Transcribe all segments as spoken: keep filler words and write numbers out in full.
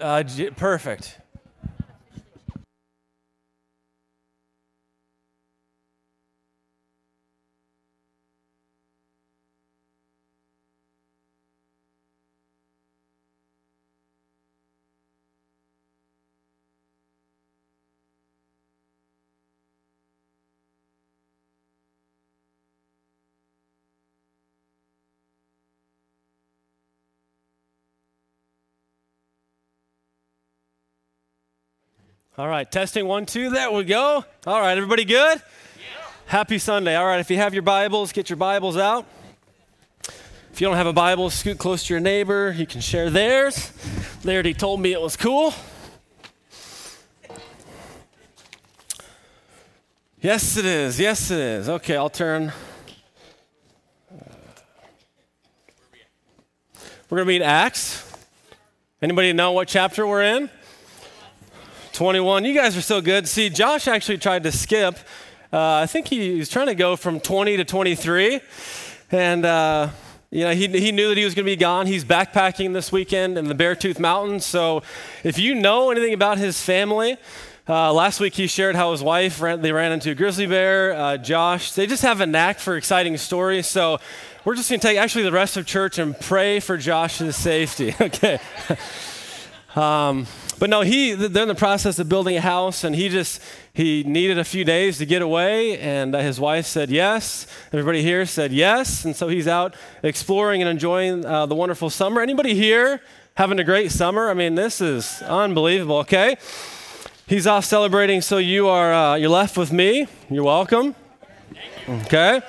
Uh, j- perfect. All right, testing one, two, there we go. All right, everybody good? Yeah. Happy Sunday. All right, if you have your Bibles, get your Bibles out. If you don't have a Bible, scoot close to your neighbor. You can share theirs. They already told me it was cool. Yes, it is. Yes, it is. Okay, I'll turn. We're going to be in Acts. Anybody know what chapter we're in? twenty-one. You guys are so good. See, Josh actually tried to skip. Uh, I think he was trying to go from twenty to twenty-three. And, uh, you know, he he knew that he was going to be gone. He's backpacking this weekend in the Beartooth Mountains. So if you know anything about his family, uh, last week he shared how his wife, ran, they ran into a grizzly bear. Uh, Josh, they just have a knack for exciting stories. So we're just going to take actually the rest of church and pray for Josh's safety. Okay. um But no, he, they're in the process of building a house, and he just, he needed a few days to get away, and his wife said yes. Everybody here said yes, and so he's out exploring and enjoying uh, the wonderful summer. Anybody here having a great summer? I mean, this is unbelievable, okay? He's off celebrating, so you are, uh, you're left with me. You're welcome, okay?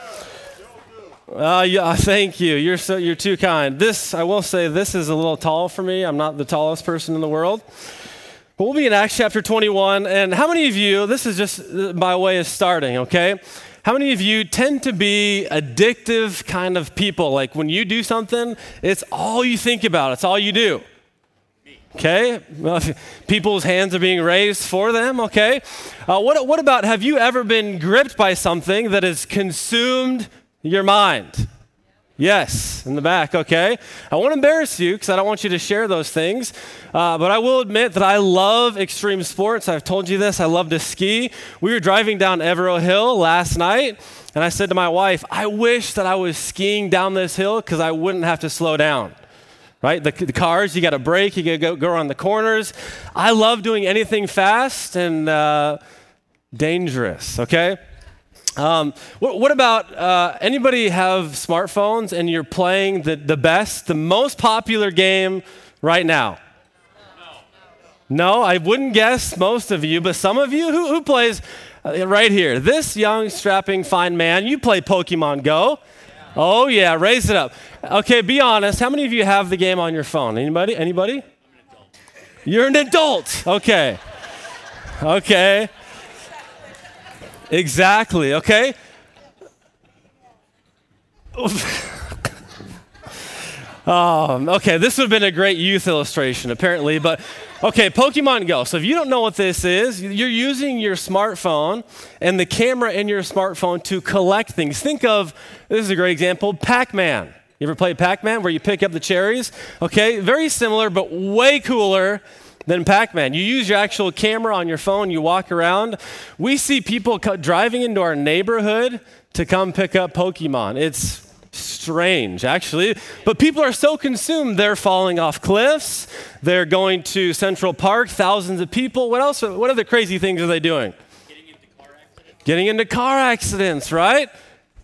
Uh, yeah, thank you. You're so you're too kind. This, I will say, this is a little tall for me. I'm not the tallest person in the world. But we'll be in Acts chapter twenty-one. And how many of you, this is just by way of starting, okay? How many of you tend to be addictive kind of people? Like when you do something, it's all you think about. It's all you do. Okay? Well, people's hands are being raised for them, okay? Uh, what what about, have you ever been gripped by something that is consumed your mind? Yes, in the back, okay. I won't embarrass you because I don't want you to share those things, uh, but I will admit that I love extreme sports. I've told you this. I love to ski. We were driving down Everill Hill last night, and I said to my wife, I wish that I was skiing down this hill because I wouldn't have to slow down, right? The, the cars, you got to brake, you got to go, go around the corners. I love doing anything fast and uh, dangerous, okay? Um, what, what about, uh, anybody have smartphones and you're playing the, the best, the most popular game right now? No. No, I wouldn't guess most of you, but some of you, who, who plays uh, right here? This young, strapping, fine man, you play Pokemon Go. Yeah. Oh yeah, raise it up. Okay, be honest, how many of you have the game on your phone? Anybody? Anybody? I'm an adult. You're an adult, okay. Okay. Exactly, okay? um, okay, this would have been a great youth illustration, apparently, but okay, Pokemon Go. So if you don't know what this is, you're using your smartphone and the camera in your smartphone to collect things. Think of, this is a great example, Pac-Man. You ever play Pac-Man where you pick up the cherries? Okay, very similar, but way cooler than Pac-Man. You use your actual camera on your phone, you walk around. We see people co- driving into our neighborhood to come pick up Pokemon. It's strange, actually. But people are so consumed, they're falling off cliffs, they're going to Central Park, thousands of people. What else? What other crazy things are they doing? Getting into car accidents. Getting into car accidents, right?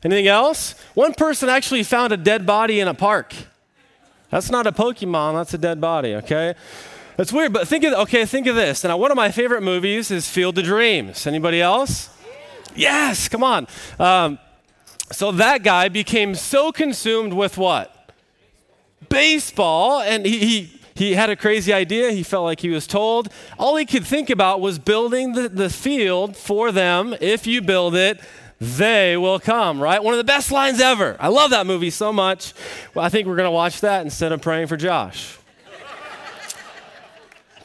Anything else? One person actually found a dead body in a park. That's not a Pokemon, that's a dead body, okay? That's weird, but think of, okay, think of this. Now, one of my favorite movies is Field of Dreams. Anybody else? Yeah. Yes, come on. Um, so that guy became so consumed with what? Baseball, and he, he he had a crazy idea. He felt like he was told. All he could think about was building the, the field for them. If you build it, they will come, right? One of the best lines ever. I love that movie so much. Well, I think we're going to watch that instead of praying for Josh.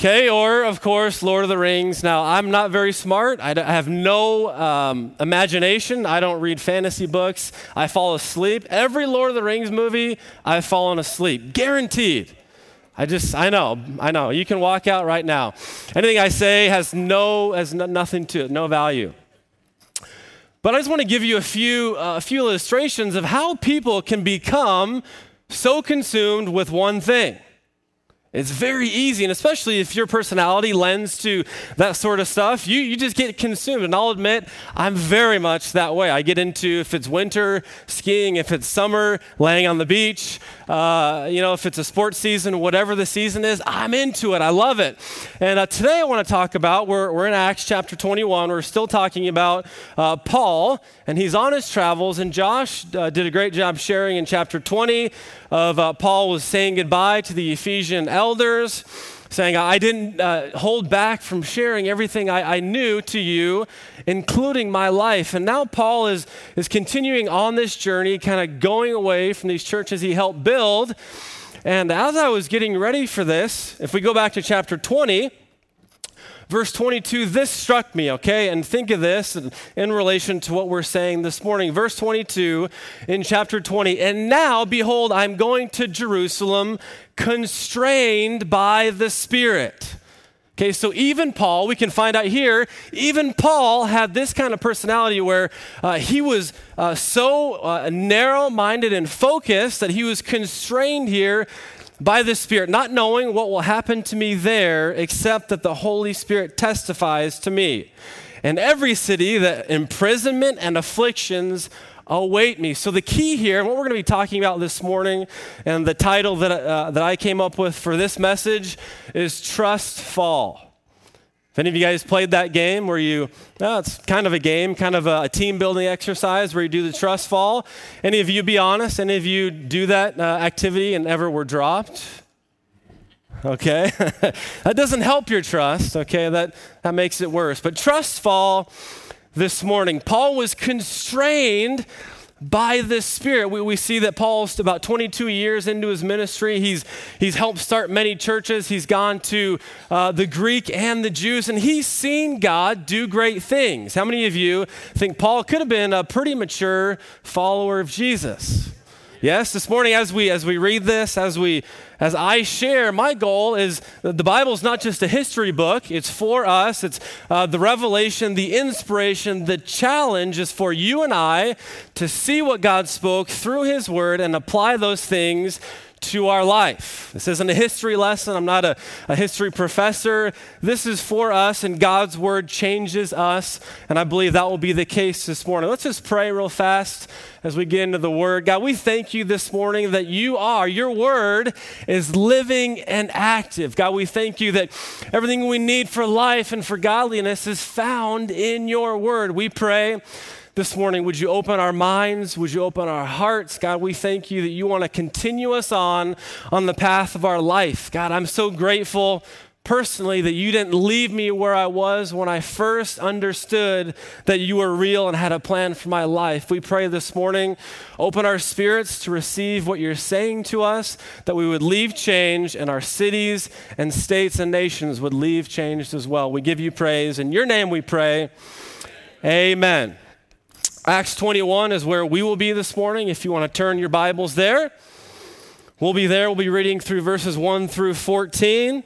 Okay, or, of course, Lord of the Rings. Now, I'm not very smart. I, d- I have no um, imagination. I don't read fantasy books. I fall asleep. Every Lord of the Rings movie, I've fallen asleep. Guaranteed. I just, I know, I know. You can walk out right now. Anything I say has no, has no, nothing to it, no value. But I just want to give you a few, uh, a few illustrations of how people can become so consumed with one thing. It's very easy, and especially if your personality lends to that sort of stuff, you, you just get consumed. And I'll admit, I'm very much that way. I get into, if it's winter, skiing, if it's summer, laying on the beach, uh, you know, if it's a sports season, whatever the season is, I'm into it. I love it. And uh, today I want to talk about, we're, we're in Acts chapter twenty-one. We're still talking about uh, Paul, and he's on his travels, and Josh uh, did a great job sharing in chapter twenty of uh, Paul was saying goodbye to the Ephesian elders. Elders, saying, I didn't uh, hold back from sharing everything I, I knew to you, including my life. And now Paul is, is continuing on this journey, kind of going away from these churches he helped build. And as I was getting ready for this, if we go back to chapter twenty, verse twenty-two, this struck me, okay? And think of this in relation to what we're saying this morning. Verse twenty-two in chapter twenty, and now, behold, I'm going to Jerusalem, constrained by the Spirit. Okay, so even Paul, we can find out here, even Paul had this kind of personality where uh, he was uh, so uh, narrow-minded and focused that he was constrained here by the Spirit, not knowing what will happen to me there, except that the Holy Spirit testifies to me. In every city, that imprisonment and afflictions await me. So the key here, and what we're going to be talking about this morning, and the title that uh, that I came up with for this message is Trust Fall. If any of you guys played that game where you, oh, it's kind of a game, kind of a team-building exercise where you do the trust fall. Any of you, be honest, any of you do that uh, activity and ever were dropped? Okay. That doesn't help your trust, okay? That, that makes it worse. But trust fall this morning. Paul was constrained by the Spirit. We, we see that Paul's about twenty-two years into his ministry. He's he's helped start many churches. He's gone to uh, the Greek and the Jews, and he's seen God do great things. How many of you think Paul could have been a pretty mature follower of Jesus? Yes, this morning as we as we read this, as we as I share, my goal is that the Bible's not just a history book. It's for us. It's uh, the revelation, the inspiration, the challenge is for you and I to see what God spoke through his word and apply those things to our life. This isn't a history lesson. I'm not a, a history professor. This is for us, and God's word changes us, and I believe that will be the case this morning. Let's just pray real fast as we get into the word. God, we thank you this morning that you are, your word is living and active. God, we thank you that everything we need for life and for godliness is found in your word. We pray this morning, would you open our minds? Would you open our hearts? God, we thank you that you want to continue us on, on the path of our life. God, I'm so grateful personally that you didn't leave me where I was when I first understood that you were real and had a plan for my life. We pray this morning, open our spirits to receive what you're saying to us, that we would leave changed, and our cities and states and nations would leave changed as well. We give you praise. In your name we pray, amen. Acts twenty-one is where we will be this morning. If you want to turn your Bibles there, we'll be there. We'll be reading through verses one through fourteen.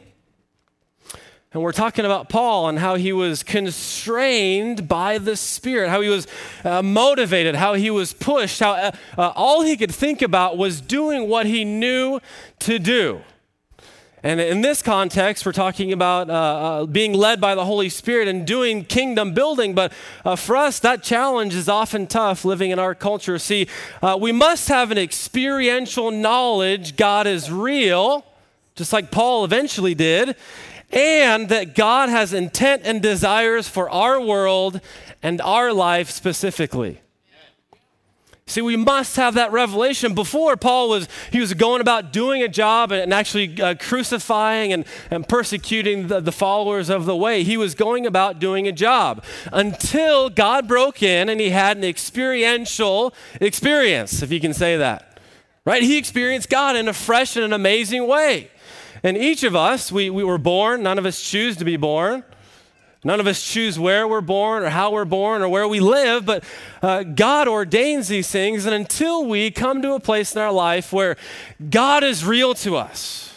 And we're talking about Paul and how he was constrained by the Spirit, how he was uh, motivated, how he was pushed, how uh, uh, all he could think about was doing what he knew to do. And in this context, we're talking about uh, uh, being led by the Holy Spirit and doing kingdom building. But uh, for us, that challenge is often tough living in our culture. See, uh, we must have an experiential knowledge God is real, just like Paul eventually did, and that God has intent and desires for our world and our life specifically. See, we must have that revelation. Before, Paul was, he was going about doing a job and, and actually uh, crucifying and, and persecuting the, the followers of the way. He was going about doing a job until God broke in and he had an experiential experience, if you can say that, right? He experienced God in a fresh and an amazing way. And each of us, we, we were born. None of us choose to be born. None of us choose where we're born or how we're born or where we live, but uh, God ordains these things. And until we come to a place in our life where God is real to us,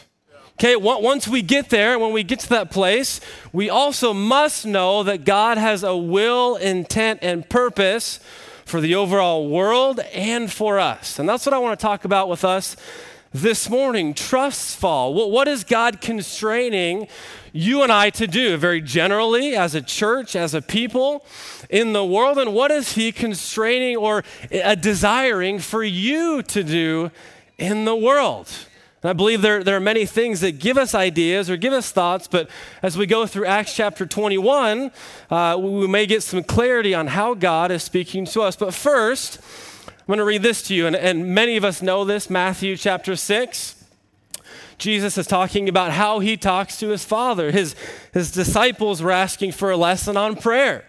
Okay, once we get there, when we get to that place, we also must know that God has a will, intent, and purpose for the overall world and for us. And that's what I want to talk about with us this morning. Trusts fall. What is God constraining you and I to do very generally as a church, as a people in the world? And what is he constraining or desiring for you to do in the world? And I believe there, there are many things that give us ideas or give us thoughts, but as we go through Acts chapter twenty-one, uh, we may get some clarity on how God is speaking to us. But first, I'm going to read this to you, and, and many of us know this, Matthew chapter six. Jesus is talking about how he talks to his Father. His, his disciples were asking for a lesson on prayer,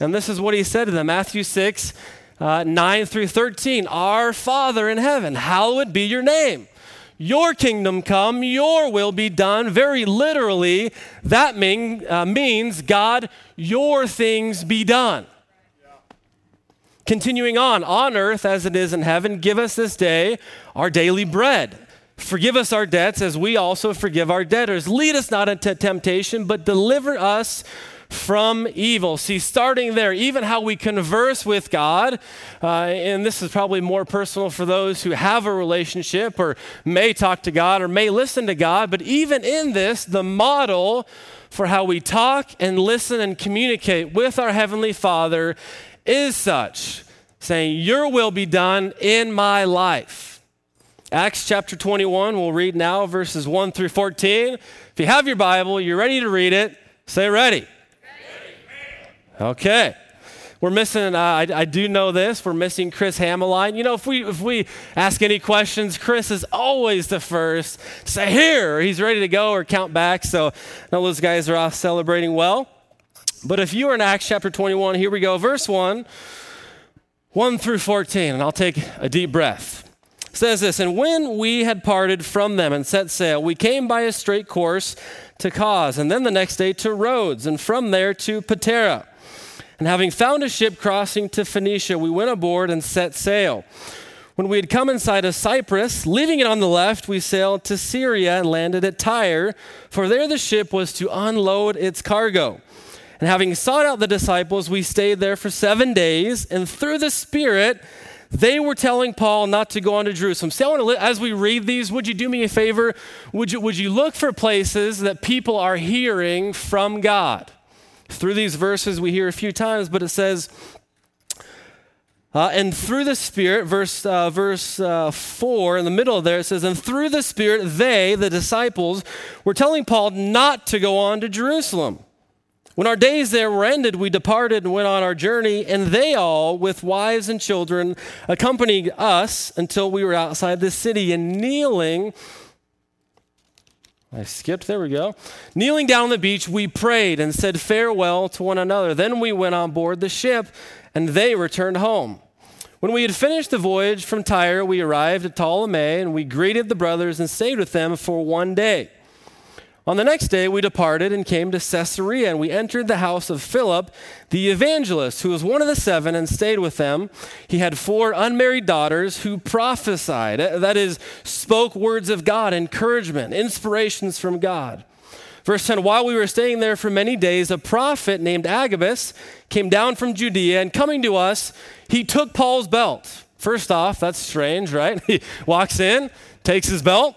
and this is what he said to them, Matthew six, uh, nine through thirteen, "Our Father in heaven, hallowed be your name. Your kingdom come, your will be done." Very literally, that mean, uh, means, God, your things be done. Yeah. Continuing on, "On earth as it is in heaven, give us this day our daily bread. Forgive us our debts as we also forgive our debtors. Lead us not into temptation, but deliver us from evil." See, starting there, even how we converse with God, uh, and this is probably more personal for those who have a relationship or may talk to God or may listen to God, but even in this, the model for how we talk and listen and communicate with our Heavenly Father is such, saying, "Your will be done in my life." Acts chapter twenty-one, we'll read now verses one through fourteen. If you have your Bible, you're ready to read it, say ready. Okay, we're missing, uh, I, I do know this, we're missing Chris Hameline. You know, if we if we ask any questions, Chris is always the first to say, "Here," he's ready to go or count back. So now those guys are off celebrating well. But if you are in Acts chapter twenty-one, here we go, verse one, one through fourteen, and I'll take a deep breath. It says this, "And when we had parted from them and set sail, we came by a straight course to Cos, and then the next day to Rhodes, and from there to Patara. And having found a ship crossing to Phoenicia, we went aboard and set sail. When we had come inside of Cyprus, leaving it on the left, we sailed to Syria and landed at Tyre, for there the ship was to unload its cargo. And having sought out the disciples, we stayed there for seven days, and through the Spirit, they were telling Paul not to go on to Jerusalem." So I want to li- as we read these, would you do me a favor? Would you, would you look for places that people are hearing from God? Through these verses, we hear a few times, but it says, uh, and through the Spirit, verse uh, verse uh, four, in the middle of there, it says, "And through the Spirit, they," the disciples, "were telling Paul not to go on to Jerusalem. When our days there were ended, we departed and went on our journey, and they all, with wives and children, accompanied us until we were outside the city, and kneeling..." I skipped, there we go. "Kneeling down on the beach, we prayed and said farewell to one another. Then we went on board the ship, and they returned home. When we had finished the voyage from Tyre, we arrived at Ptolemae, and we greeted the brothers and stayed with them for one day. On the next day, we departed and came to Caesarea, and we entered the house of Philip, the evangelist, who was one of the seven, and stayed with them. He had four unmarried daughters who prophesied," that is, spoke words of God, encouragement, inspirations from God. Verse ten, "While we were staying there for many days, a prophet named Agabus came down from Judea, and coming to us, he took Paul's belt." First off, that's strange, right? He walks in, takes his belt,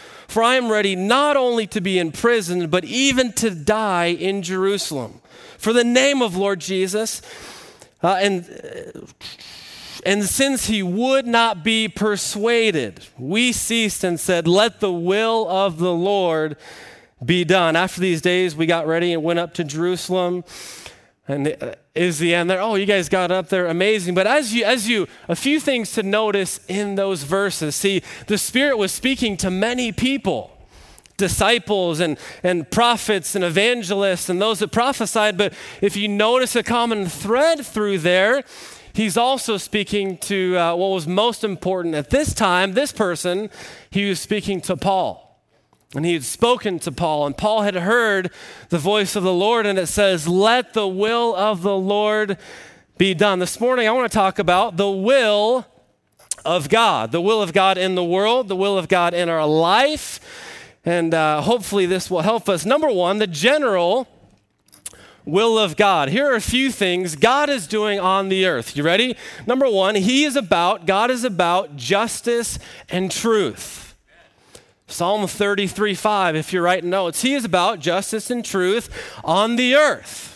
For I am ready not only to be in prison, but even to die in Jerusalem for the name of Lord Jesus.' Uh, and, and since he would not be persuaded, we ceased and said, 'Let the will of the Lord be done.'" After these days, we got ready and went up to Jerusalem. And is the end there? Oh, you guys got up there. Amazing. But as you, as you, a few things to notice in those verses. See, the Spirit was speaking to many people. disciples and, and prophets and evangelists and those that prophesied. But if you notice a common thread through there, he's also speaking to uh, what was most important at this time, this person, he was speaking to Paul. And he had spoken to Paul, and Paul had heard the voice of the Lord, and it says, let the will of the Lord be done. This morning, I want to talk about the will of God, the will of God in the world, the will of God in our life, and uh, hopefully this will help us. Number one, the general will of God. Here are a few things God is doing on the earth. You ready? Number one, he is about, God is about justice and truth. Psalm thirty-three five, if you're writing notes, he is about justice and truth on the earth.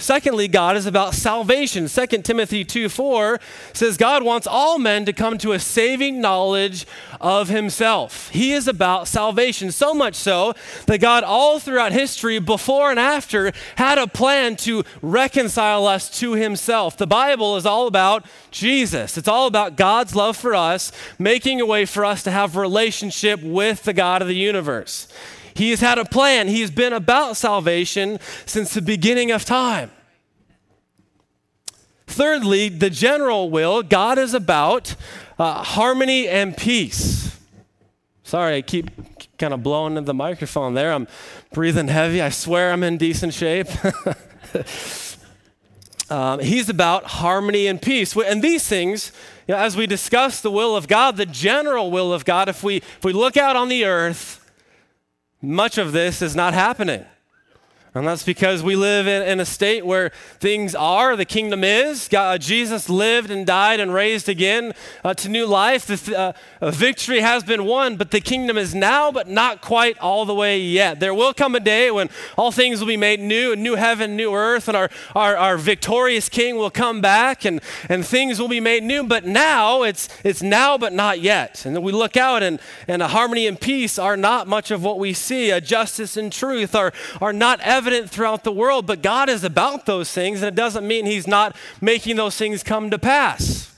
Secondly, God is about salvation. Second Timothy two four says God wants all men to come to a saving knowledge of himself. He is about salvation, so much so that God all throughout history, before and after, had a plan to reconcile us to himself. The Bible is all about Jesus. It's all about God's love for us, making a way for us to have a relationship with the God of the universe. He has had a plan. He has been about salvation since the beginning of time. Thirdly, the general will, God is about uh, harmony and peace. Sorry, I keep kind of blowing into the microphone there. I'm breathing heavy. I swear I'm in decent shape. um, he's about harmony and peace. And these things, you know, as we discuss the will of God, the general will of God, if we, if we look out on the earth, much of this is not happening. And that's because we live in, in a state where things are, the kingdom is. God, Jesus lived and died and raised again uh, to new life. The, uh, victory has been won, but the kingdom is now, but not quite all the way yet. There will come a day when all things will be made new, a new heaven, new earth, and our, our, our victorious king will come back and, and things will be made new. But now, it's it's now, but not yet. And we look out and, and a harmony and peace are not much of what we see. A justice and truth are, are not evident. evident throughout the world, but God is about those things, and it doesn't mean he's not making those things come to pass.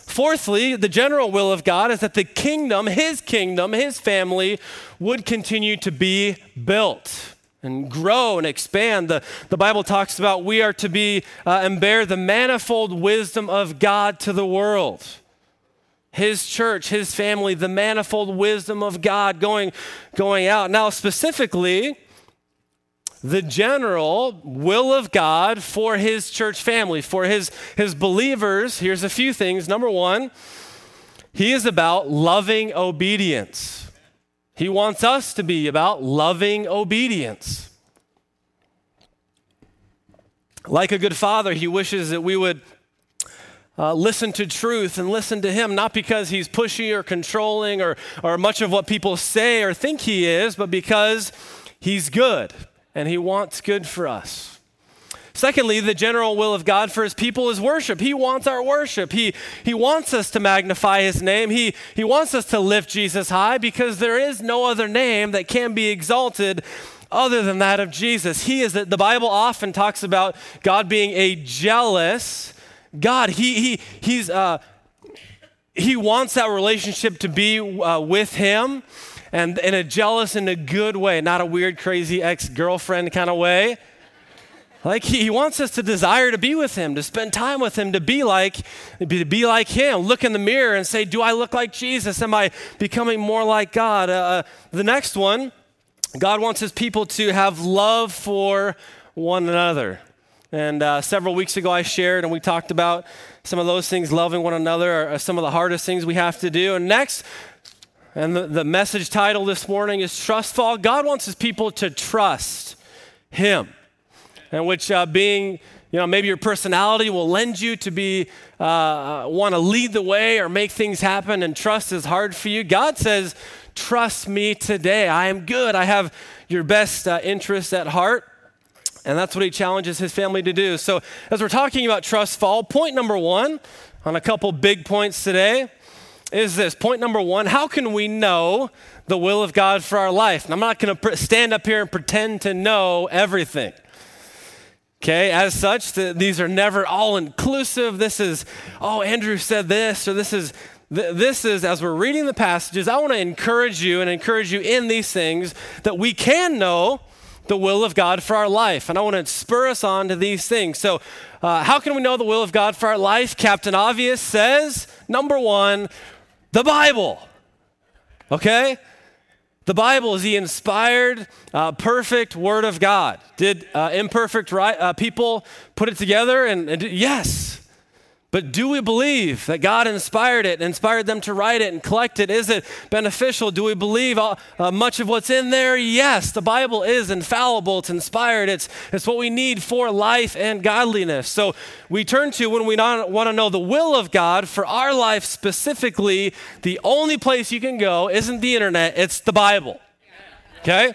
Fourthly, the general will of God is that the kingdom, his kingdom, his family would continue to be built and grow and expand. The, the Bible talks about we are to be uh, and bear the manifold wisdom of God to the world. His church, his family, the manifold wisdom of God going, going out. Now, specifically, the general will of God for his church family, for his, his believers, here's a few things. Number one, he is about loving obedience. He wants us to be about loving obedience. Like a good father, he wishes that we would Uh, listen to truth and listen to him, not because he's pushy or controlling or, or much of what people say or think he is, but because he's good. And he wants good for us. Secondly, the general will of God for his people is worship. He wants our worship. He, he wants us to magnify his name. He, he wants us to lift Jesus high because there is no other name that can be exalted other than that of Jesus. He is, the Bible often talks about God being a jealous God. He, he, he's, uh, he wants that relationship to be uh, with him. And in a jealous and a good way, not a weird, crazy ex-girlfriend kind of way. Like he, he wants us to desire to be with him, to spend time with him, to be like, to be like him. Look in the mirror and say, do I look like Jesus? Am I becoming more like God? Uh, the next one, God wants his people to have love for one another. And uh, several weeks ago I shared and we talked about some of those things, loving one another are some of the hardest things we have to do. And next, and the, the message title this morning is Trustful. God wants his people to trust him. And which uh, being, you know, maybe your personality will lend you to be, uh, want to lead the way or make things happen, and trust is hard for you. God says, trust me today. I am good. I have your best uh, interests at heart. And that's what he challenges his family to do. So as we're talking about Trustful, point number one on a couple big points today, is this. Point number one, how can we know the will of God for our life? And I'm not going to pr- stand up here and pretend to know everything. Okay, as such, the, these are never all-inclusive. This is, oh, Andrew said this, or this is This is, as we're reading the passages, I want to encourage you and encourage you in these things that we can know the will of God for our life. And I want to spur us on to these things. So uh, how can we know the will of God for our life? Captain Obvious says, number one, the Bible. Okay? The Bible is the inspired, uh, perfect Word of God. Did uh, imperfect right, uh, people put it together? And, and yes. But do we believe that God inspired it, inspired them to write it and collect it? Is it beneficial? Do we believe all, uh, much of what's in there? Yes, the Bible is infallible. It's inspired. It's, it's what we need for life and godliness. So we turn to, when we want to know the will of God for our life specifically, the only place you can go isn't the internet, it's the Bible, okay?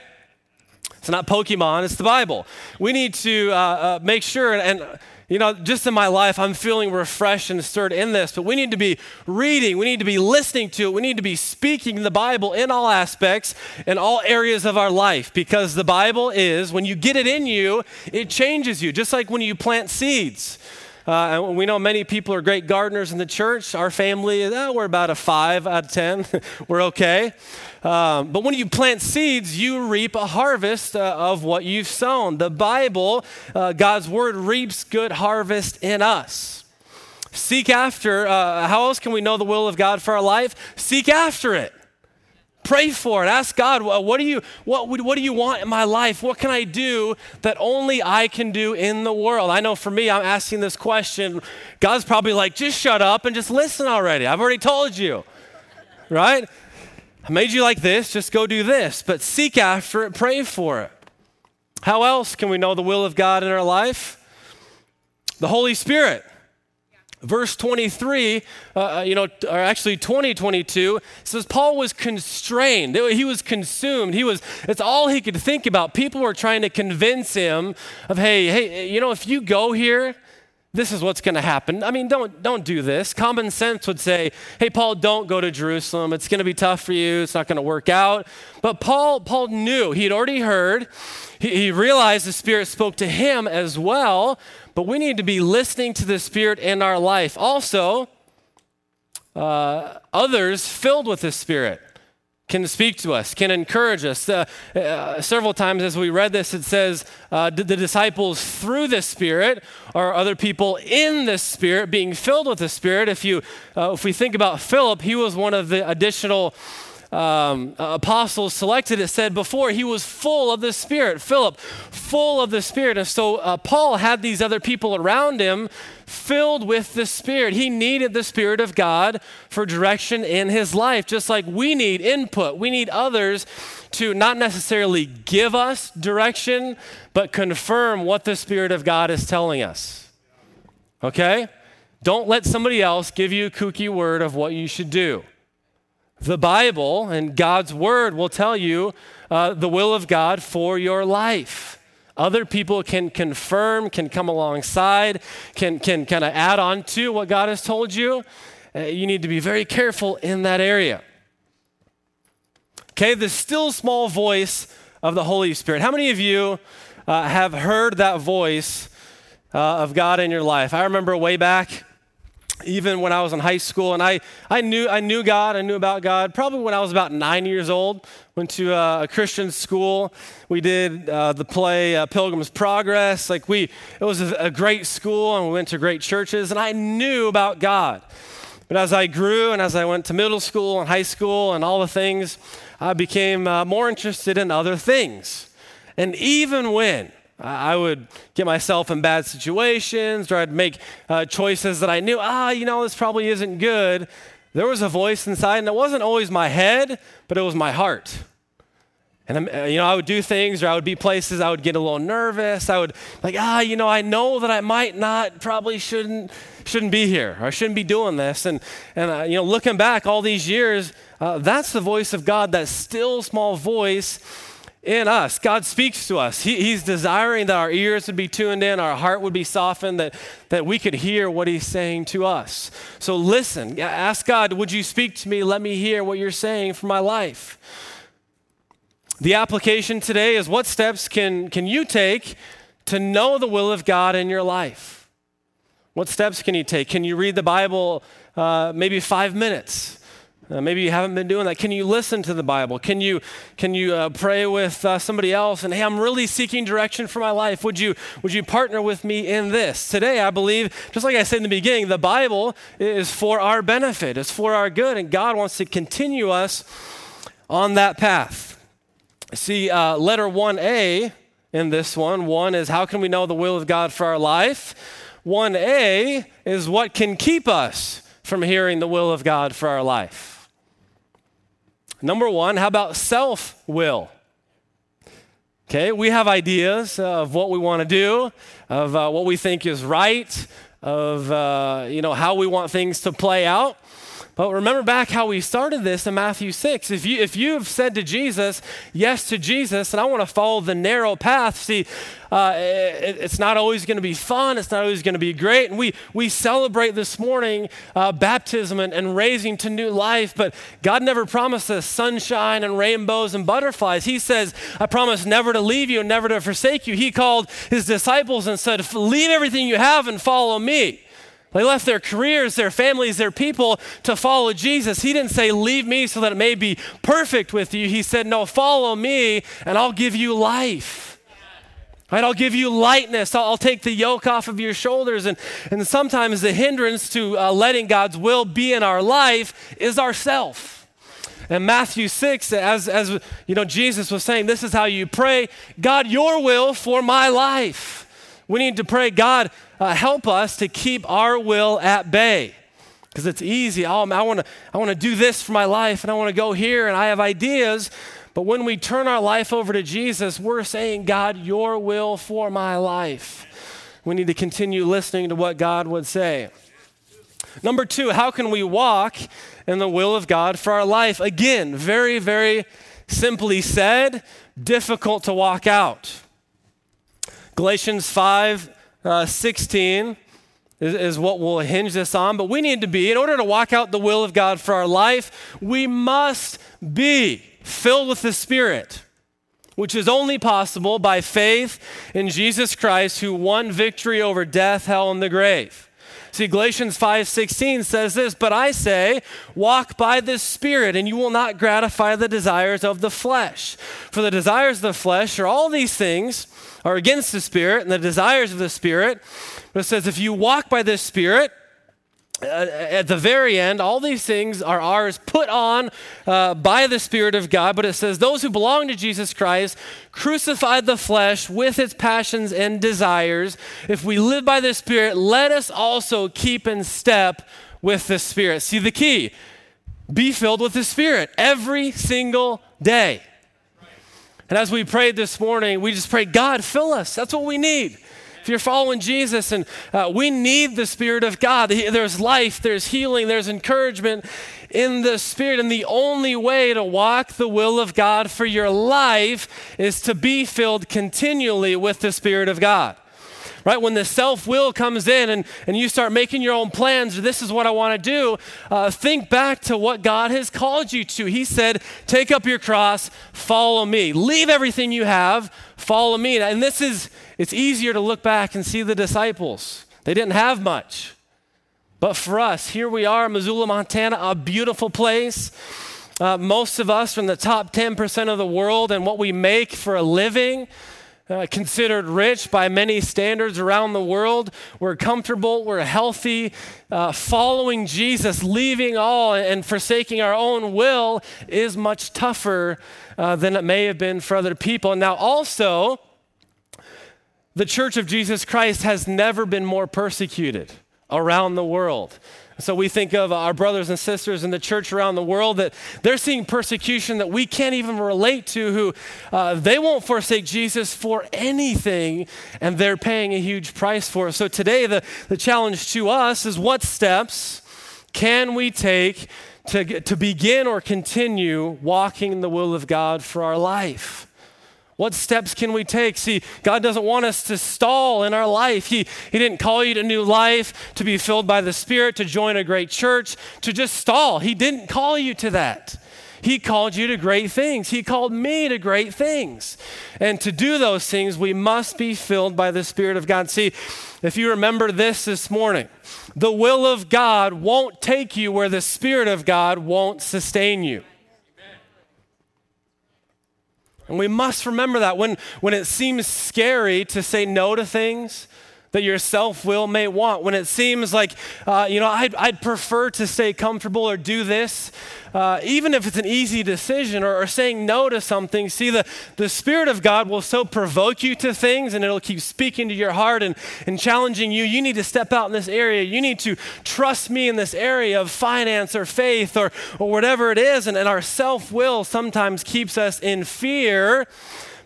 It's not Pokemon, it's the Bible. We need to uh, uh, make sure, and, and you know, just in my life, I'm feeling refreshed and stirred in this, but we need to be reading, we need to be listening to it, we need to be speaking the Bible in all aspects, in all areas of our life, because the Bible is, when you get it in you, it changes you, just like when you plant seeds. Uh, and we know many people are great gardeners in the church. Our family, oh, we're about a five out of ten. We're okay. Um, but when you plant seeds, you reap a harvest uh, of what you've sown. The Bible, uh, God's word, reaps good harvest in us. Seek after, uh, how else can we know the will of God for our life? Seek after it. Pray for it. Ask God, what do you what would what do you want in my life? What can I do that only I can do in the world? I know for me, I'm asking this question. God's probably like, just shut up and just listen already. I've already told you, right? I made you like this. Just go do this. But seek after it. Pray for it. How else can we know the will of God in our life? The Holy Spirit. Verse twenty-three, uh, you know, or actually twenty, twenty-two, says Paul was constrained. He was consumed. He was, it's all he could think about. People were trying to convince him of, hey, hey, you know, if you go here, this is what's going to happen. I mean, don't, don't do this. Common sense would say, hey, Paul, don't go to Jerusalem. It's going to be tough for you. It's not going to work out. But Paul, Paul knew. He'd already heard. He, he realized the Spirit spoke to him as well. But we need to be listening to the Spirit in our life. Also, uh, others filled with the Spirit can speak to us, can encourage us. Uh, uh, several times as we read this, it says, uh, the disciples through the Spirit, or other people in the Spirit, being filled with the Spirit. If you, uh, if we think about Philip, he was one of the additional Um, apostles selected. It said before he was full of the Spirit. Philip, full of the Spirit. And so uh, Paul had these other people around him filled with the Spirit. He needed the Spirit of God for direction in his life, just like we need input. We need others to not necessarily give us direction, but confirm what the Spirit of God is telling us. Okay? Don't let somebody else give you a kooky word of what you should do. The Bible and God's word will tell you uh, the will of God for your life. Other people can confirm, can come alongside, can can kind of add on to what God has told you. Uh, you need to be very careful in that area. Okay, the still small voice of the Holy Spirit. How many of you uh, have heard that voice uh, of God in your life? I remember way back, even when I was in high school, and I, I knew I knew God, I knew about God, probably when I was about nine years old. Went to a, a Christian school. We did uh, the play uh, Pilgrim's Progress. Like we, it was a, a great school, and we went to great churches, and I knew about God. But as I grew, and as I went to middle school and high school and all the things, I became uh, more interested in other things. And even when I would get myself in bad situations, or I'd make uh, choices that I knew, ah, you know, this probably isn't good, there was a voice inside, and it wasn't always my head, but it was my heart. And, you know, I would do things, or I would be places, I would get a little nervous. I would, like, ah, you know, I know that I might not, probably shouldn't shouldn't be here, or I shouldn't be doing this. And, and uh, you know, looking back all these years, uh, that's the voice of God, that still small voice in us. God speaks to us. He, he's desiring that our ears would be tuned in, our heart would be softened, that, that we could hear what he's saying to us. So listen, ask God, would you speak to me? Let me hear what you're saying for my life. The application today is, what steps can, can you take to know the will of God in your life? What steps can you take? Can you read the Bible uh, maybe five minutes? Uh, maybe you haven't been doing that. Can you listen to the Bible? Can you can you uh, pray with uh, somebody else? And hey, I'm really seeking direction for my life. Would you would you partner with me in this? Today, I believe, just like I said in the beginning, the Bible is for our benefit. It's for our good, and God wants to continue us on that path. See, uh, letter one A in this one. One is how can we know the will of God for our life? one A is what can keep us from hearing the will of God for our life. Number one, how about self-will? Okay, we have ideas of what we want to do, of uh, what we think is right, of uh, you know how we want things to play out. But remember back how we started this in Matthew six. If you if you've said to Jesus, yes to Jesus, and I want to follow the narrow path. See, uh, it, it's not always going to be fun. It's not always going to be great. And we we celebrate this morning uh, baptism and, and raising to new life. But God never promised us sunshine and rainbows and butterflies. He says, I promise never to leave you and never to forsake you. He called his disciples and said, leave everything you have and follow me. They left their careers, their families, their people to follow Jesus. He didn't say, leave me so that it may be perfect with you. He said, no, follow me and I'll give you life. Right? I'll give you lightness. I'll, I'll take the yoke off of your shoulders. And, and sometimes the hindrance to uh, letting God's will be in our life is ourself. And Matthew six, as, as you know, Jesus was saying, this is how you pray, God, your will for my life. We need to pray, God, uh, help us to keep our will at bay, because it's easy. Oh, I want to I want to do this for my life, and I want to go here, and I have ideas. But when we turn our life over to Jesus, we're saying, God, your will for my life. We need to continue listening to what God would say. Number two, how can we walk in the will of God for our life? Again, very, very simply said, difficult to walk out. Galatians five, uh, sixteen is, is what we'll hinge this on. But we need to be, in order to walk out the will of God for our life, we must be filled with the Spirit, which is only possible by faith in Jesus Christ, who won victory over death, hell, and the grave. See, Galatians five sixteen says this, but I say, walk by the Spirit, and you will not gratify the desires of the flesh. For the desires of the flesh are all these things are against the Spirit, and the desires of the Spirit. But it says, if you walk by the Spirit, uh, at the very end, all these things are ours put on uh, by the Spirit of God. But it says, those who belong to Jesus Christ crucified the flesh with its passions and desires. If we live by the Spirit, let us also keep in step with the Spirit. See the key, be filled with the Spirit every single day. And as we prayed this morning, we just prayed, God, fill us. That's what we need. If you're following Jesus, and uh, we need the Spirit of God. There's life, there's healing, there's encouragement in the Spirit. And the only way to walk the will of God for your life is to be filled continually with the Spirit of God. Right? When the self-will comes in and, and you start making your own plans, this is what I want to do, uh, think back to what God has called you to. He said, take up your cross, follow me. Leave everything you have, follow me. And this is, it's easier to look back and see the disciples. They didn't have much. But for us, here we are, Missoula, Montana, a beautiful place. Uh, most of us from the top ten percent of the world, and what we make for a living, Uh, considered rich by many standards around the world. We're comfortable, we're healthy. Uh, following Jesus, leaving all and forsaking our own will is much tougher uh, than it may have been for other people. Now also, the Church of Jesus Christ has never been more persecuted around the world. So we think of our brothers and sisters in the church around the world that they're seeing persecution that we can't even relate to, who uh, they won't forsake Jesus for anything, and they're paying a huge price for it. So today the, the challenge to us is, what steps can we take to, to begin or continue walking the will of God for our life? What steps can we take? See, God doesn't want us to stall in our life. He, he didn't call you to new life, to be filled by the Spirit, to join a great church, to just stall. He didn't call you to that. He called you to great things. He called me to great things. And to do those things, we must be filled by the Spirit of God. See, if you remember this this morning, the will of God won't take you where the Spirit of God won't sustain you. And we must remember that when, when it seems scary to say no to things that your self-will may want, when it seems like, uh, you know, I'd, I'd prefer to stay comfortable or do this, uh, even if it's an easy decision or, or saying no to something, see, the, the Spirit of God will so provoke you to things and it'll keep speaking to your heart and, and challenging you. You need to step out in this area. You need to trust me in this area of finance or faith or, or whatever it is. And, and our self-will sometimes keeps us in fear.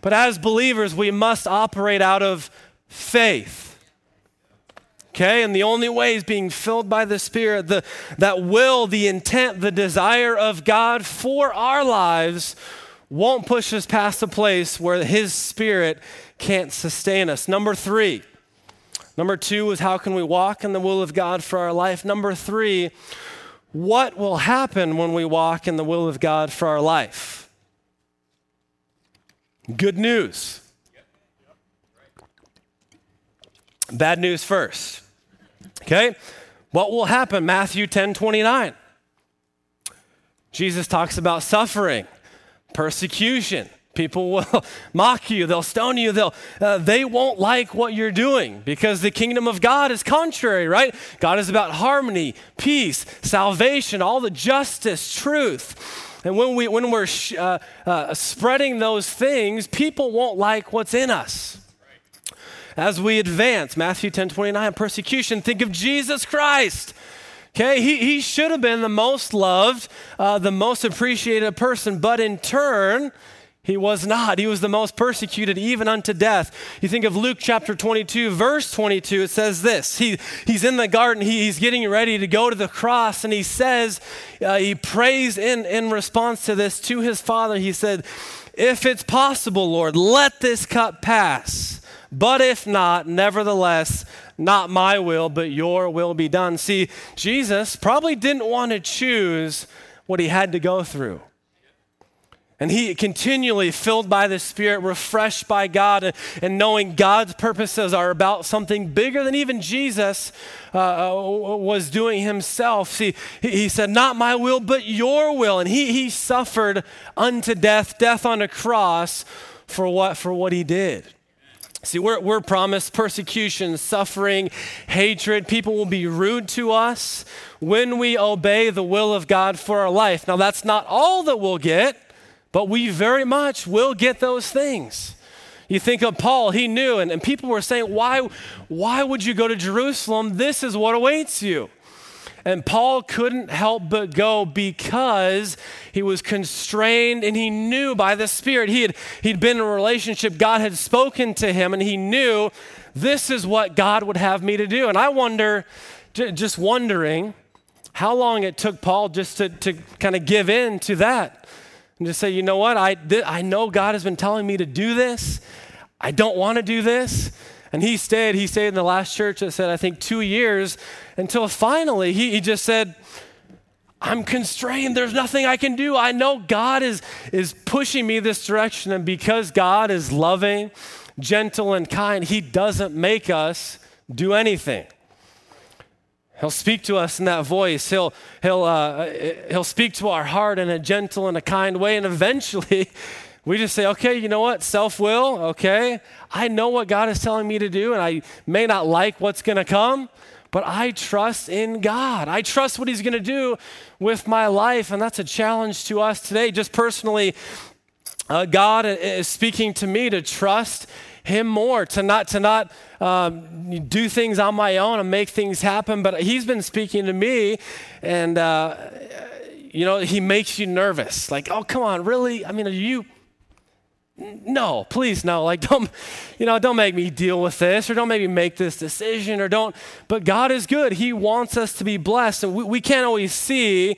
But as believers, we must operate out of faith. Okay, and the only way is being filled by the Spirit, the, that will, the intent, the desire of God for our lives won't push us past a place where His Spirit can't sustain us. Number three. Number two is how can we walk in the will of God for our life? Number three, what will happen when we walk in the will of God for our life? Good news. Bad news first. Okay, what will happen? Matthew ten twenty-nine. Jesus talks about suffering, persecution. People will mock you. They'll stone you. They'll uh, they won't like what you're doing because the kingdom of God is contrary, right? God is about harmony, peace, salvation, all the justice, truth. And when we when we're sh- uh, uh, spreading those things, people won't like what's in us. As we advance, Matthew ten twenty-nine, persecution, think of Jesus Christ. Okay, he, he should have been the most loved, uh, the most appreciated person, but in turn, he was not. He was the most persecuted, even unto death. You think of Luke chapter twenty-two, verse twenty-two, it says this. He, he's in the garden, he, he's getting ready to go to the cross, and he says, uh, he prays in, in response to this to his Father. He said, "If it's possible, Lord, let this cup pass. But if not, nevertheless, not my will, but your will be done." See, Jesus probably didn't want to choose what he had to go through. And he continually, filled by the Spirit, refreshed by God, and, and knowing God's purposes are about something bigger than even Jesus uh, was doing himself. See, he, he said, "Not my will, but your will." And he, he suffered unto death, death on a cross for what, for what he did. See, we're, we're promised persecution, suffering, hatred. People will be rude to us when we obey the will of God for our life. Now, that's not all that we'll get, but we very much will get those things. You think of Paul, he knew, and, and people were saying, why, why would you go to Jerusalem? This is what awaits you. And Paul couldn't help but go because he was constrained and he knew by the Spirit. He had, he'd been in a relationship. God had spoken to him and he knew this is what God would have me to do. And I wonder, just wondering how long it took Paul just to, to kind of give in to that and just say, you know what, I, th- I know God has been telling me to do this. I don't want to do this. And he stayed, he stayed in the last church that said, I think two years until finally he, he just said, I'm constrained. There's nothing I can do. I know God is, is pushing me this direction. And because God is loving, gentle, and kind, he doesn't make us do anything. He'll speak to us in that voice. He'll, he'll, uh, he'll speak to our heart in a gentle and a kind way. And eventually we just say, okay, you know what? Self-will, okay. I know what God is telling me to do, and I may not like what's going to come, but I trust in God. I trust what he's going to do with my life, and that's a challenge to us today. Just personally, uh, God is speaking to me to trust him more, to not to not um, do things on my own and make things happen, but he's been speaking to me, and uh, you know, he makes you nervous. Like, oh, come on, really? I mean, are you... No, please no, like don't, you know, don't make me deal with this or don't make me make this decision or don't, but God is good. He wants us to be blessed and we, we can't always see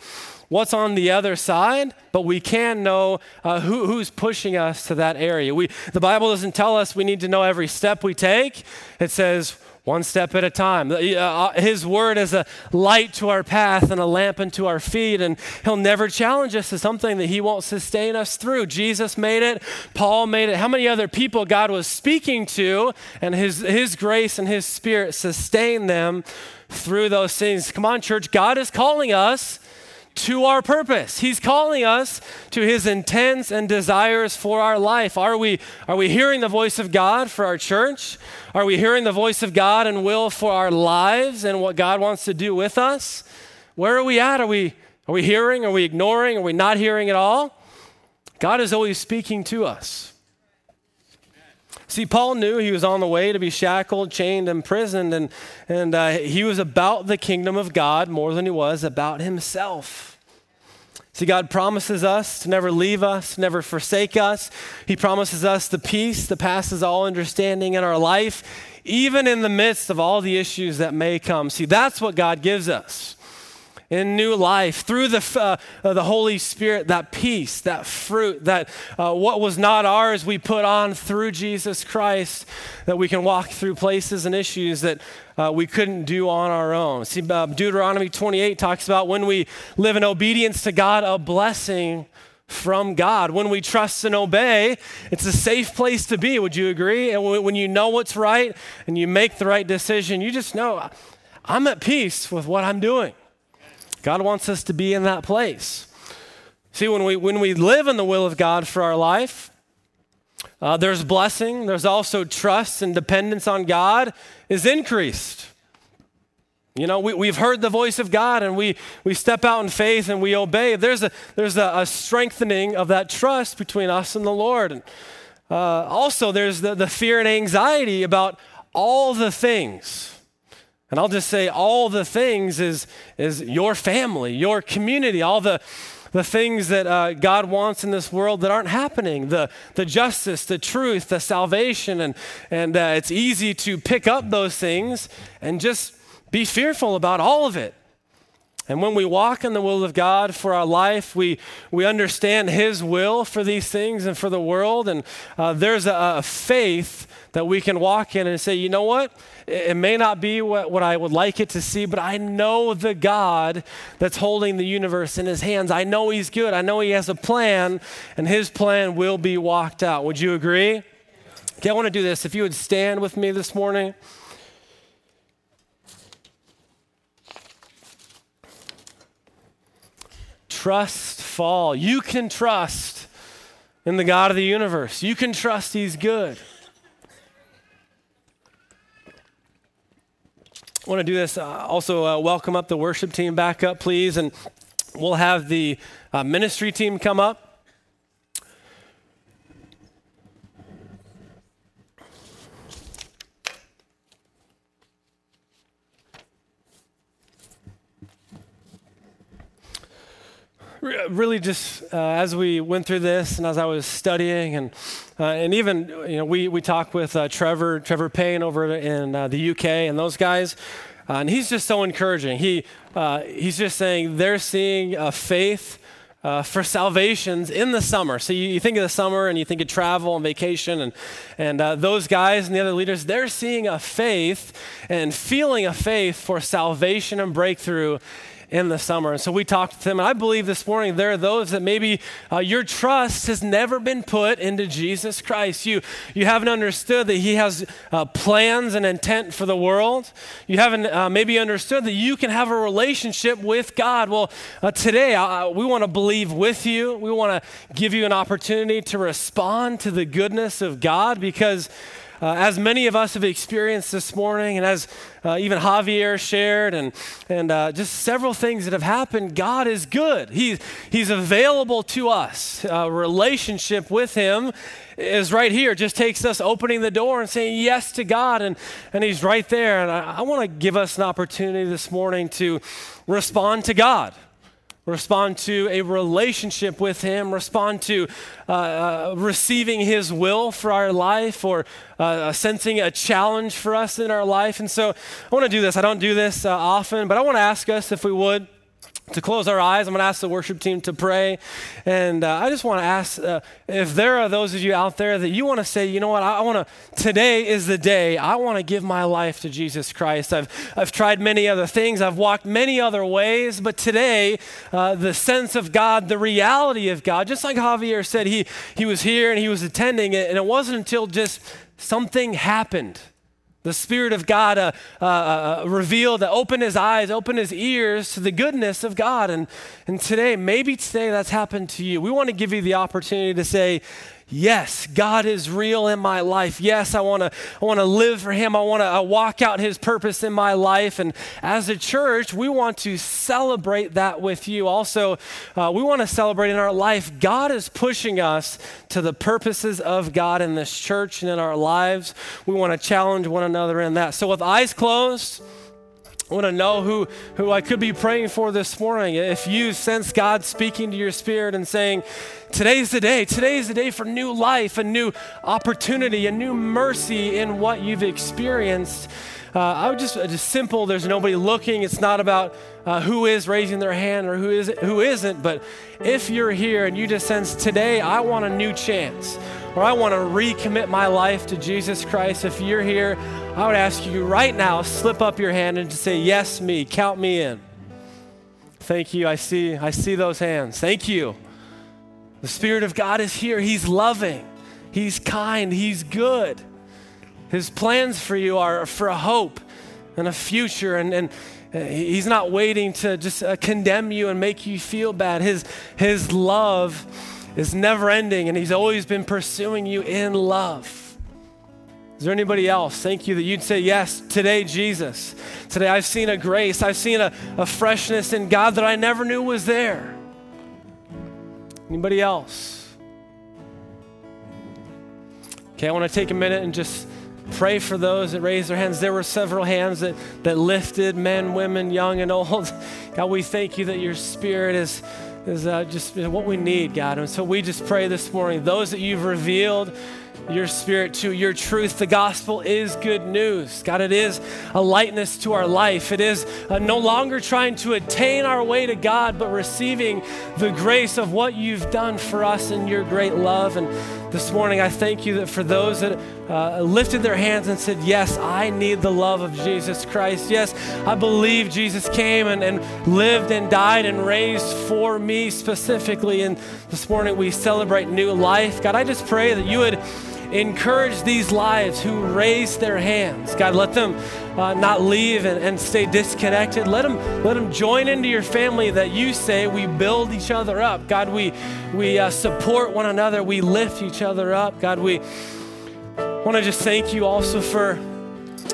what's on the other side, but we can know uh, who, who's pushing us to that area. We, the Bible doesn't tell us we need to know every step we take. It says One step at a time. His word is a light to our path and a lamp unto our feet, and he'll never challenge us to something that he won't sustain us through. Jesus made it. Paul made it. How many other people God was speaking to, and his, his grace and his spirit sustained them through those things. Come on, church. God is calling us to our purpose. He's calling us to his intents and desires for our life. Are we, are we hearing the voice of God for our church? Are we hearing the voice of God and will for our lives and what God wants to do with us? Where are we at? Are we, are we hearing? Are we ignoring? Are we not hearing at all? God is always speaking to us. See, Paul knew he was on the way to be shackled, chained, imprisoned, and, and uh, he was about the kingdom of God more than he was about himself. See, God promises us to never leave us, never forsake us. He promises us the peace that passes all understanding in our life, even in the midst of all the issues that may come. See, that's what God gives us in new life, through the uh, the Holy Spirit, that peace, that fruit, that uh, what was not ours we put on through Jesus Christ, that we can walk through places and issues that uh, we couldn't do on our own. See, uh, Deuteronomy twenty-eight talks about when we live in obedience to God, a blessing from God. When we trust and obey, it's a safe place to be. Would you agree? And when you know what's right and you make the right decision, you just know, I'm at peace with what I'm doing. God wants us to be in that place. See, when we when we live in the will of God for our life, uh, there's blessing. There's also trust, and dependence on God is increased. You know, we, we've heard the voice of God, and we we step out in faith and we obey. There's a there's a, a strengthening of that trust between us and the Lord. And, uh, also, there's the, the fear and anxiety about all the things. And I'll just say all the things is is your family, your community, all the, the things that uh, God wants in this world that aren't happening, the, the justice, the truth, the salvation. And, and uh, it's easy to pick up those things and just be fearful about all of it. And when we walk in the will of God for our life, we we understand his will for these things and for the world. And uh, there's a, a faith that we can walk in and say, you know what? It, it may not be what, what I would like it to see, but I know the God that's holding the universe in his hands. I know he's good. I know he has a plan, and his plan will be walked out. Would you agree? Okay, I want to do this. If you would stand with me this morning. Trust fall. You can trust in the God of the universe. You can trust he's good. I want to do this. Uh, also, uh, welcome up the worship team back up, please. And we'll have the uh, ministry team come up. Really just uh, as we went through this and as I was studying and uh, and even, you know, we, we talked with uh, Trevor, Trevor Payne over in uh, the U K and those guys, uh, and he's just so encouraging. He uh, he's just saying they're seeing a faith Uh, for salvations in the summer. So you, you think of the summer and you think of travel and vacation, and, and uh, those guys and the other leaders, they're seeing a faith and feeling a faith for salvation and breakthrough in the summer. And so we talked to them, and I believe this morning there are those that maybe uh, your trust has never been put into Jesus Christ. You, you haven't understood that he has uh, plans and intent for the world. You haven't uh, maybe understood that you can have a relationship with God. Well, uh, today uh, we want to believe Believe with you. We want to give you an opportunity to respond to the goodness of God, because uh, as many of us have experienced this morning, and as uh, even Javier shared, and and uh, just several things that have happened, God is good. He, he's available to us. A relationship with him is right here. It just takes us opening the door and saying yes to God, and, and he's right there. And I, I want to give us an opportunity this morning to respond to God. Respond to a relationship with him, respond to uh, uh, receiving his will for our life, or uh, sensing a challenge for us in our life. And so I want to do this. I don't do this uh, often, but I want to ask us if we would to close our eyes. I'm going to ask the worship team to pray. And uh, I just want to ask uh, if there are those of you out there that you want to say, you know what, I, I want to, today is the day. I want to give my life to Jesus Christ. I've I've tried many other things. I've walked many other ways. But today, uh, the sense of God, the reality of God, just like Javier said, he, he was here and he was attending it. And it wasn't until just something happened. The Spirit of God uh, uh, revealed, opened his eyes, opened his ears to the goodness of God. And, and today, maybe today that's happened to you. We want to give you the opportunity to say, yes, God is real in my life. Yes, I want to I want to live for him. I want to walk out his purpose in my life. And as a church, we want to celebrate that with you. Also, uh, we want to celebrate in our life. God is pushing us to the purposes of God in this church and in our lives. We want to challenge one another in that. So with eyes closed, I want to know who, who I could be praying for this morning. If you sense God speaking to your spirit and saying, today's the day, today's the day for new life, a new opportunity, a new mercy in what you've experienced. Uh, I would just, just simple, there's nobody looking. It's not about uh, who is raising their hand or who is who isn't, but if you're here and you just sense today, I want a new chance, or I want to recommit my life to Jesus Christ. If you're here, I would ask you right now, slip up your hand and just say, yes, me, count me in. Thank you, I see, I see those hands. Thank you. The Spirit of God is here. He's loving, he's kind, he's good. His plans for you are for a hope and a future, and, and he's not waiting to just uh, condemn you and make you feel bad. His, his love is never ending, and he's always been pursuing you in love. Is there anybody else? Thank you that you'd say, yes, today, Jesus. Today I've seen a grace. I've seen a, a freshness in God that I never knew was there. Anybody else? Okay, I want to take a minute and just pray for those that raised their hands. There were several hands that, that lifted, men, women, young and old. God, we thank you that your Spirit is is uh, just what we need, God. And so we just pray this morning, those that you've revealed your Spirit to, your truth, the gospel is good news. God, it is a lightness to our life. It is uh, no longer trying to attain our way to God, but receiving the grace of what you've done for us in your great love. And this morning, I thank you that for those that uh, lifted their hands and said, yes, I need the love of Jesus Christ. Yes, I believe Jesus came and, and lived and died and raised for me specifically. And this morning we celebrate new life. God, I just pray that you would encourage these lives who raise their hands. God, let them uh, not leave and, and stay disconnected. Let them, let them join into your family that you say we build each other up. God, we, we uh, support one another. We lift each other up. God, we want to just thank you also for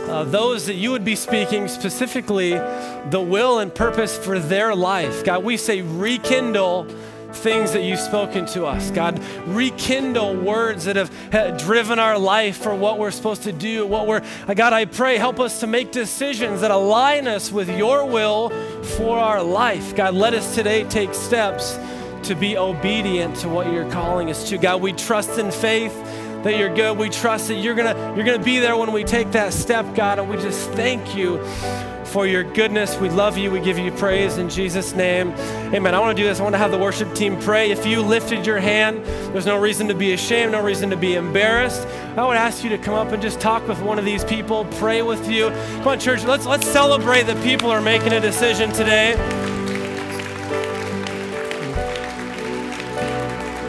uh, those that you would be speaking specifically the will and purpose for their life. God, we say rekindle things that you've spoken to us. God, rekindle words that have driven our life for what we're supposed to do, what we're, God, I pray, help us to make decisions that align us with your will for our life. God, let us today take steps to be obedient to what you're calling us to. God, we trust in faith that you're good. We trust that you're gonna, you're gonna be there when we take that step, God, and we just thank you for your goodness. We love you. We give you praise in Jesus' name. Amen. I want to do this. I want to have the worship team pray. If you lifted your hand, there's no reason to be ashamed, no reason to be embarrassed. I would ask you to come up and just talk with one of these people, pray with you. Come on, church, let's let's celebrate that people are making a decision today.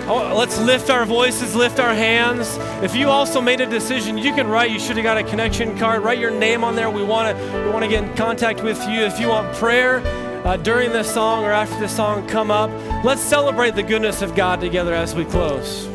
Oh, let's lift our voices, lift our hands. If you also made a decision, you can write, you should have got a connection card, write your name on there. We want to we want to get in contact with you. If you want prayer uh, during this song or after the song, come up. Let's celebrate the goodness of God together as we close.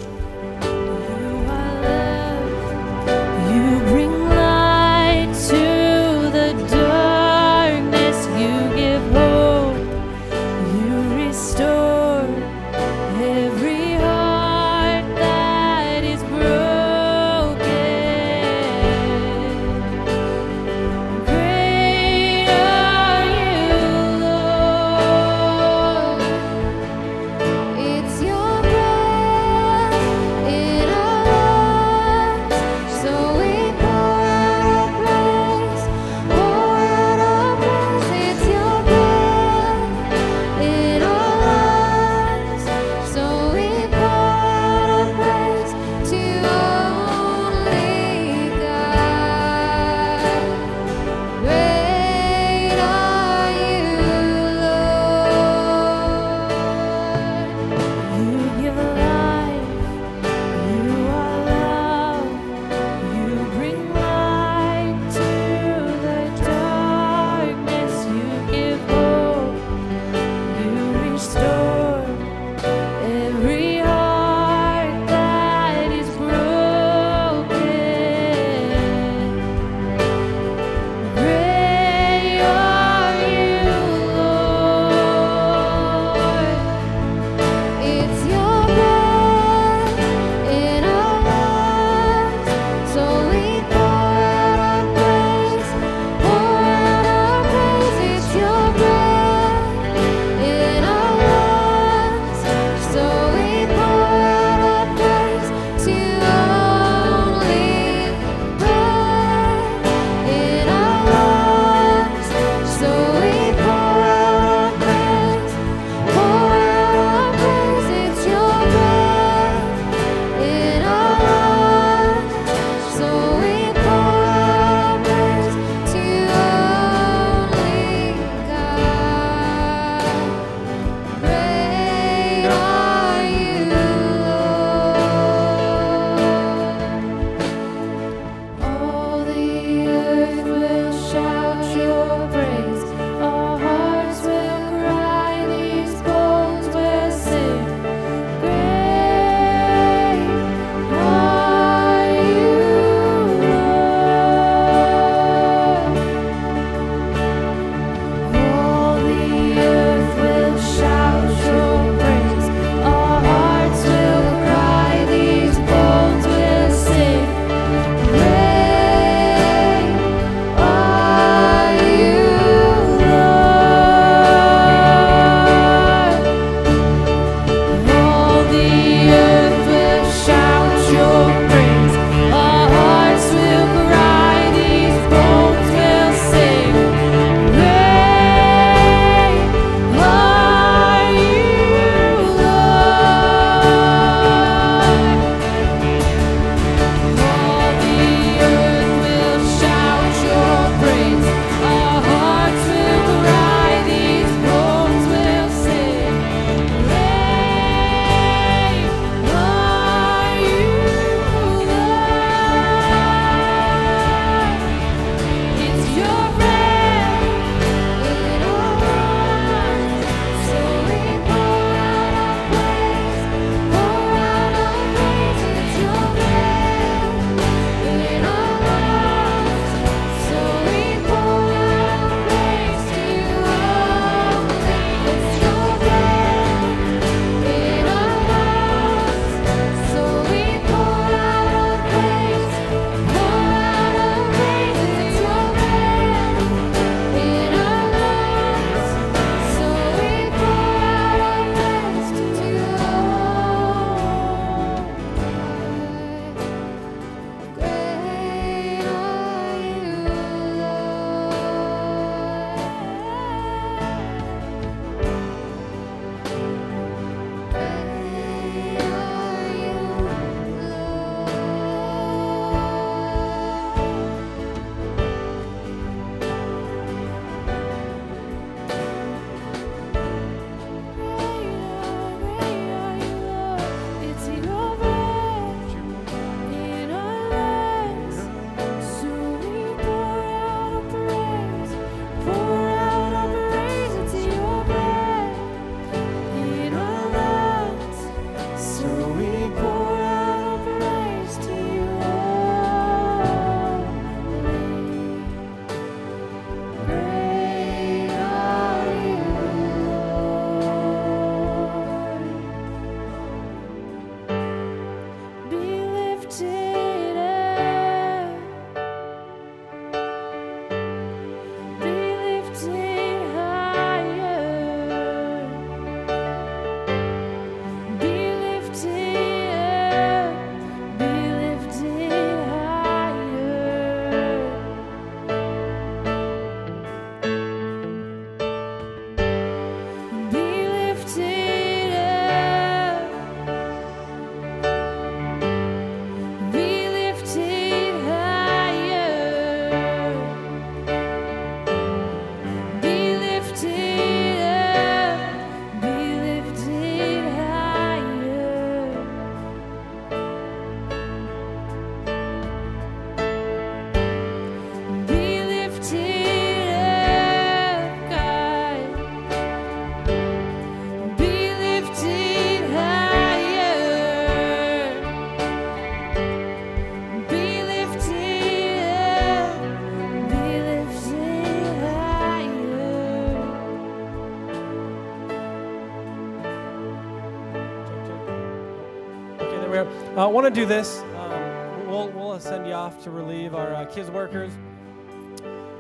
point where uh, I want to do this. Um, we'll, we'll send you off to relieve our uh, kids workers.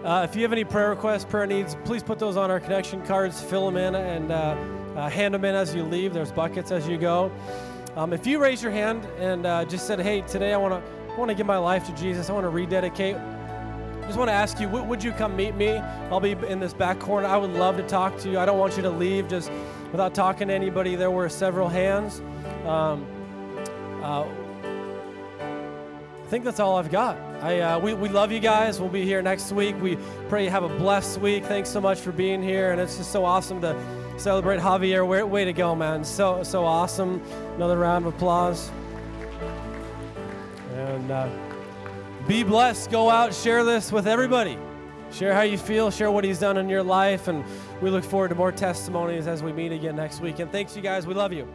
Uh, if you have any prayer requests, prayer needs, please put those on our connection cards, fill them in, and uh, uh, hand them in as you leave. There's buckets as you go. Um, if you raise your hand and uh, just said, hey, today I want to I want to give my life to Jesus. I want to rededicate. I just want to ask you, would you come meet me? I'll be in this back corner. I would love to talk to you. I don't want you to leave just without talking to anybody. There were several hands. Um, uh, I think that's all I've got. I, uh, we, we love you guys. We'll be here next week. We pray you have a blessed week. Thanks so much for being here. And it's just so awesome to celebrate Javier. Way, way to go, man. So, so awesome. Another round of applause. And uh, be blessed. Go out, share this with everybody. Share how you feel. Share what he's done in your life. And we look forward to more testimonies as we meet again next week. And thanks, you guys. We love you.